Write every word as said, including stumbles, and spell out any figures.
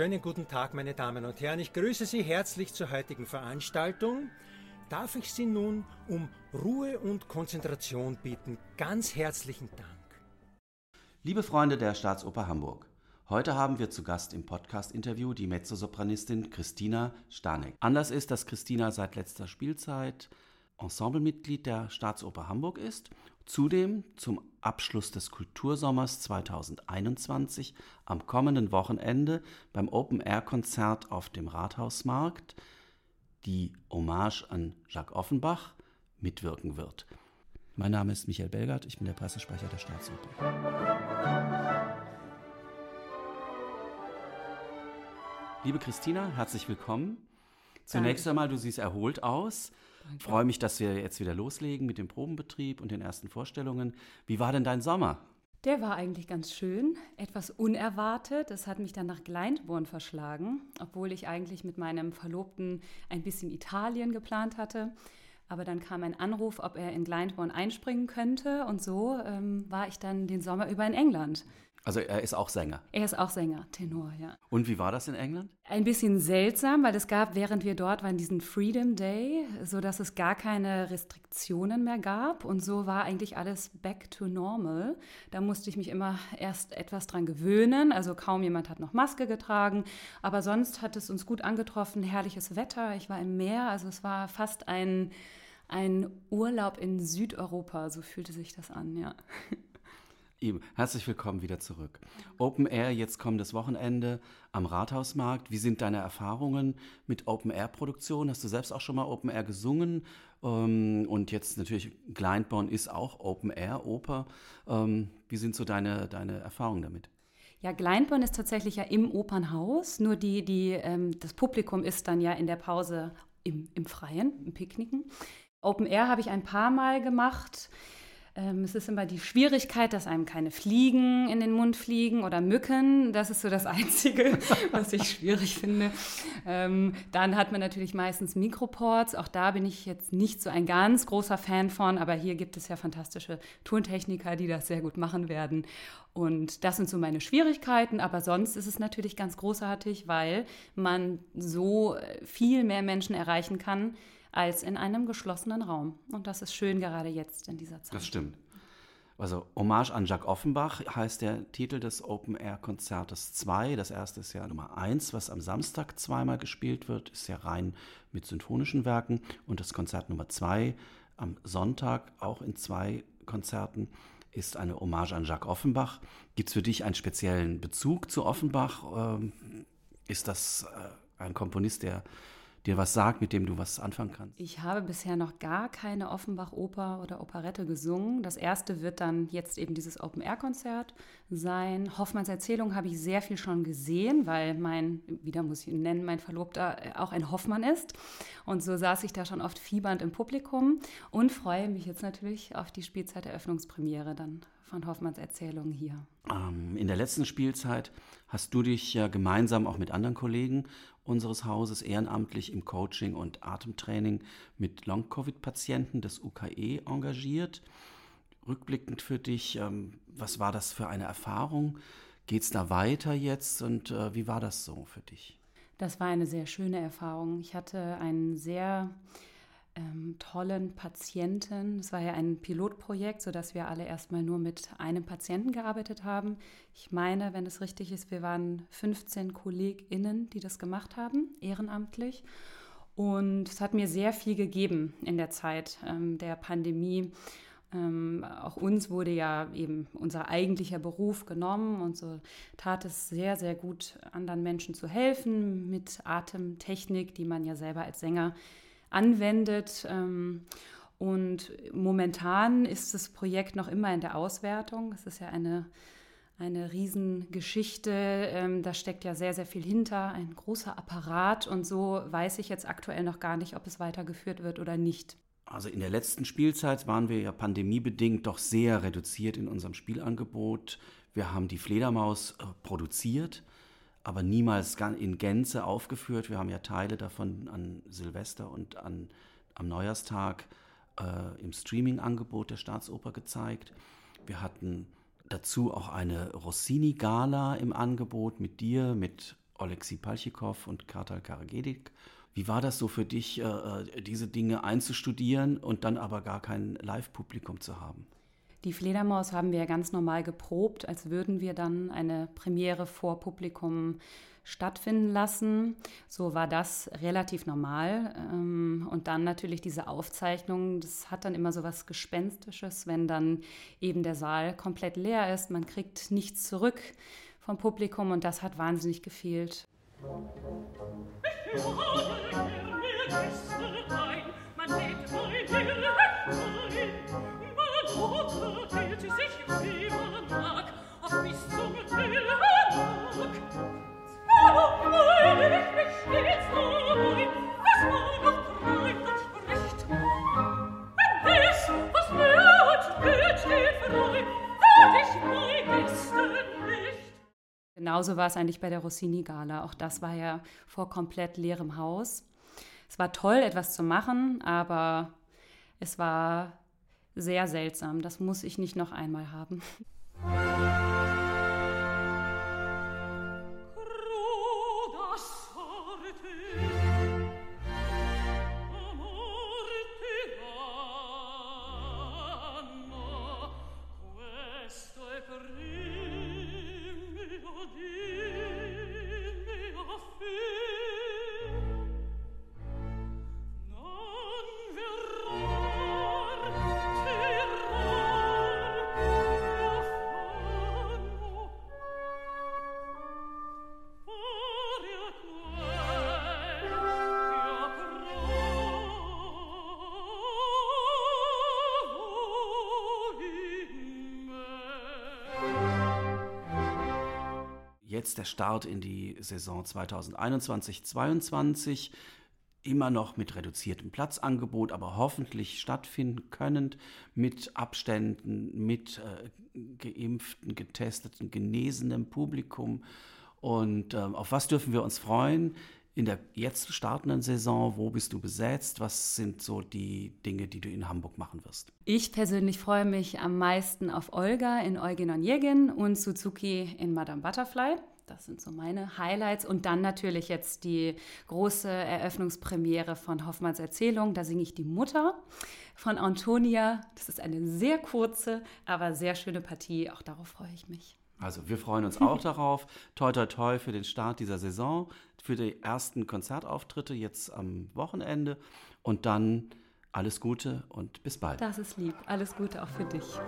Schönen guten Tag, meine Damen und Herren. Ich grüße Sie herzlich zur heutigen Veranstaltung. Darf ich Sie nun um Ruhe und Konzentration bitten? Ganz herzlichen Dank. Liebe Freunde der Staatsoper Hamburg, heute haben wir zu Gast im Podcast-Interview die Mezzosopranistin Christina Starneck. Anders ist, dass Christina seit letzter Spielzeit Ensemblemitglied der Staatsoper Hamburg ist. Zudem zum Abschluss des Kultursommers zweitausendeinundzwanzig am kommenden Wochenende beim Open-Air-Konzert auf dem Rathausmarkt die Hommage an Jacques Offenbach mitwirken wird. Mein Name ist Michael Belgardt, ich bin der Pressesprecher der Staatsoper. Liebe Christina, herzlich willkommen. Zunächst Danke. Einmal, du siehst erholt aus. Danke. Freue mich, dass wir jetzt wieder loslegen mit dem Probenbetrieb und den ersten Vorstellungen. Wie war denn dein Sommer? Der war eigentlich ganz schön, etwas unerwartet. Es hat mich dann nach Glyndebourne verschlagen, obwohl ich eigentlich mit meinem Verlobten ein bisschen Italien geplant hatte. Aber dann kam ein Anruf, ob er in Glyndebourne einspringen könnte. Und so ähm, war ich dann den Sommer über in England. Also er ist auch Sänger? Er ist auch Sänger, Tenor, ja. Und wie war das in England? Ein bisschen seltsam, weil es gab, während wir dort waren, diesen Freedom Day, sodass es gar keine Restriktionen mehr gab. Und so war eigentlich alles back to normal. Da musste ich mich immer erst etwas dran gewöhnen. Also kaum jemand hat noch Maske getragen. Aber sonst hat es uns gut angetroffen, herrliches Wetter. Ich war im Meer, also es war fast ein, ein Urlaub in Südeuropa. So fühlte sich das an, ja. Eben. Herzlich willkommen wieder zurück. Open Air, jetzt kommendes Wochenende am Rathausmarkt. Wie sind deine Erfahrungen mit Open Air Produktion? Hast du selbst auch schon mal Open Air gesungen? Und jetzt natürlich, Glyndebourne ist auch Open Air Oper. Wie sind so deine, deine Erfahrungen damit? Ja, Glyndebourne ist tatsächlich ja im Opernhaus. Nur die, die, das Publikum ist dann ja in der Pause im, im Freien, im Picknicken. Open Air habe ich ein paar Mal gemacht. Es ist immer die Schwierigkeit, dass einem keine Fliegen in den Mund fliegen oder Mücken. Das ist so das Einzige, was ich schwierig finde. Ähm, dann hat man natürlich meistens Mikroports. Auch da bin ich jetzt nicht so ein ganz großer Fan von. Aber hier gibt es ja fantastische Tontechniker, die das sehr gut machen werden. Und das sind so meine Schwierigkeiten. Aber sonst ist es natürlich ganz großartig, weil man so viel mehr Menschen erreichen kann, als in einem geschlossenen Raum. Und das ist schön, gerade jetzt in dieser Zeit. Das stimmt. Also Hommage an Jacques Offenbach heißt der Titel des Open-Air-Konzertes zwei. Das erste ist ja Nummer eins, was am Samstag zweimal gespielt wird. Ist ja rein mit symphonischen Werken. Und das Konzert Nummer zwei am Sonntag, auch in zwei Konzerten, ist eine Hommage an Jacques Offenbach. Gibt es für dich einen speziellen Bezug zu Offenbach? Ist das ein Komponist, der dir was sagt, mit dem du was anfangen kannst? Ich habe bisher noch gar keine Offenbach-Oper oder Operette gesungen. Das erste wird dann jetzt eben dieses Open-Air-Konzert sein. Hoffmanns Erzählung habe ich sehr viel schon gesehen, weil mein, wieder muss ich ihn nennen, mein Verlobter auch ein Hoffmann ist. Und so saß ich da schon oft fiebernd im Publikum und freue mich jetzt natürlich auf die Spielzeiteröffnungspremiere dann von Hoffmanns Erzählung hier. Ähm, in der letzten Spielzeit hast du dich ja gemeinsam auch mit anderen Kollegen unseres Hauses ehrenamtlich im Coaching und Atemtraining mit Long-Covid-Patienten des U K E engagiert. Rückblickend für dich, ähm, was war das für eine Erfahrung? Geht's da weiter jetzt und äh, wie war das so für dich? Das war eine sehr schöne Erfahrung. Ich hatte einen sehr tollen Patienten. Das war ja ein Pilotprojekt, sodass wir alle erstmal nur mit einem Patienten gearbeitet haben. Ich meine, wenn es richtig ist, wir waren fünfzehn KollegInnen, die das gemacht haben, ehrenamtlich. Und es hat mir sehr viel gegeben in der Zeit ähm, der Pandemie. Ähm, auch uns wurde ja eben unser eigentlicher Beruf genommen und so tat es sehr, sehr gut, anderen Menschen zu helfen mit Atemtechnik, die man ja selber als Sänger anwendet. Und momentan ist das Projekt noch immer in der Auswertung. Es ist ja eine, eine Riesengeschichte. Da steckt ja sehr, sehr viel hinter, ein großer Apparat. Und so weiß ich jetzt aktuell noch gar nicht, ob es weitergeführt wird oder nicht. Also in der letzten Spielzeit waren wir ja pandemiebedingt doch sehr reduziert in unserem Spielangebot. Wir haben die Fledermaus produziert, aber niemals in Gänze aufgeführt. Wir haben ja Teile davon an Silvester und an, am Neujahrstag äh, im Streaming-Angebot der Staatsoper gezeigt. Wir hatten dazu auch eine Rossini-Gala im Angebot mit dir, mit Oleksii Palchikov und Katal Karagedik. Wie war das so für dich, diese Dinge einzustudieren und dann aber gar kein Live-Publikum zu haben? Die Fledermaus haben wir ganz normal geprobt, als würden wir dann eine Premiere vor Publikum stattfinden lassen. So war das relativ normal. Und dann natürlich diese Aufzeichnung, das hat dann immer so was Gespenstisches, wenn dann eben der Saal komplett leer ist. Man kriegt nichts zurück vom Publikum und das hat wahnsinnig gefehlt. Genauso war es eigentlich bei der Rossini-Gala. Auch das war ja vor komplett leerem Haus. Es war toll, etwas zu machen, aber es war sehr seltsam. Das muss ich nicht noch einmal haben. Jetzt der Start in die Saison zwanzig einundzwanzig zweiundzwanzig, immer noch mit reduziertem Platzangebot, aber hoffentlich stattfinden können mit Abständen, mit äh, geimpften, getesteten, genesenem Publikum. Und äh, auf was dürfen wir uns freuen in der jetzt startenden Saison? Wo bist du besetzt? Was sind so die Dinge, die du in Hamburg machen wirst? Ich persönlich freue mich am meisten auf Olga in Eugen Onegin und Suzuki in Madame Butterfly. Das sind so meine Highlights. Und dann natürlich jetzt die große Eröffnungspremiere von Hoffmanns Erzählung. Da singe ich die Mutter von Antonia. Das ist eine sehr kurze, aber sehr schöne Partie. Auch darauf freue ich mich. Also wir freuen uns auch darauf. Toi, toi, toi für den Start dieser Saison, für die ersten Konzertauftritte jetzt am Wochenende. Und dann alles Gute und bis bald. Das ist lieb. Alles Gute auch für dich.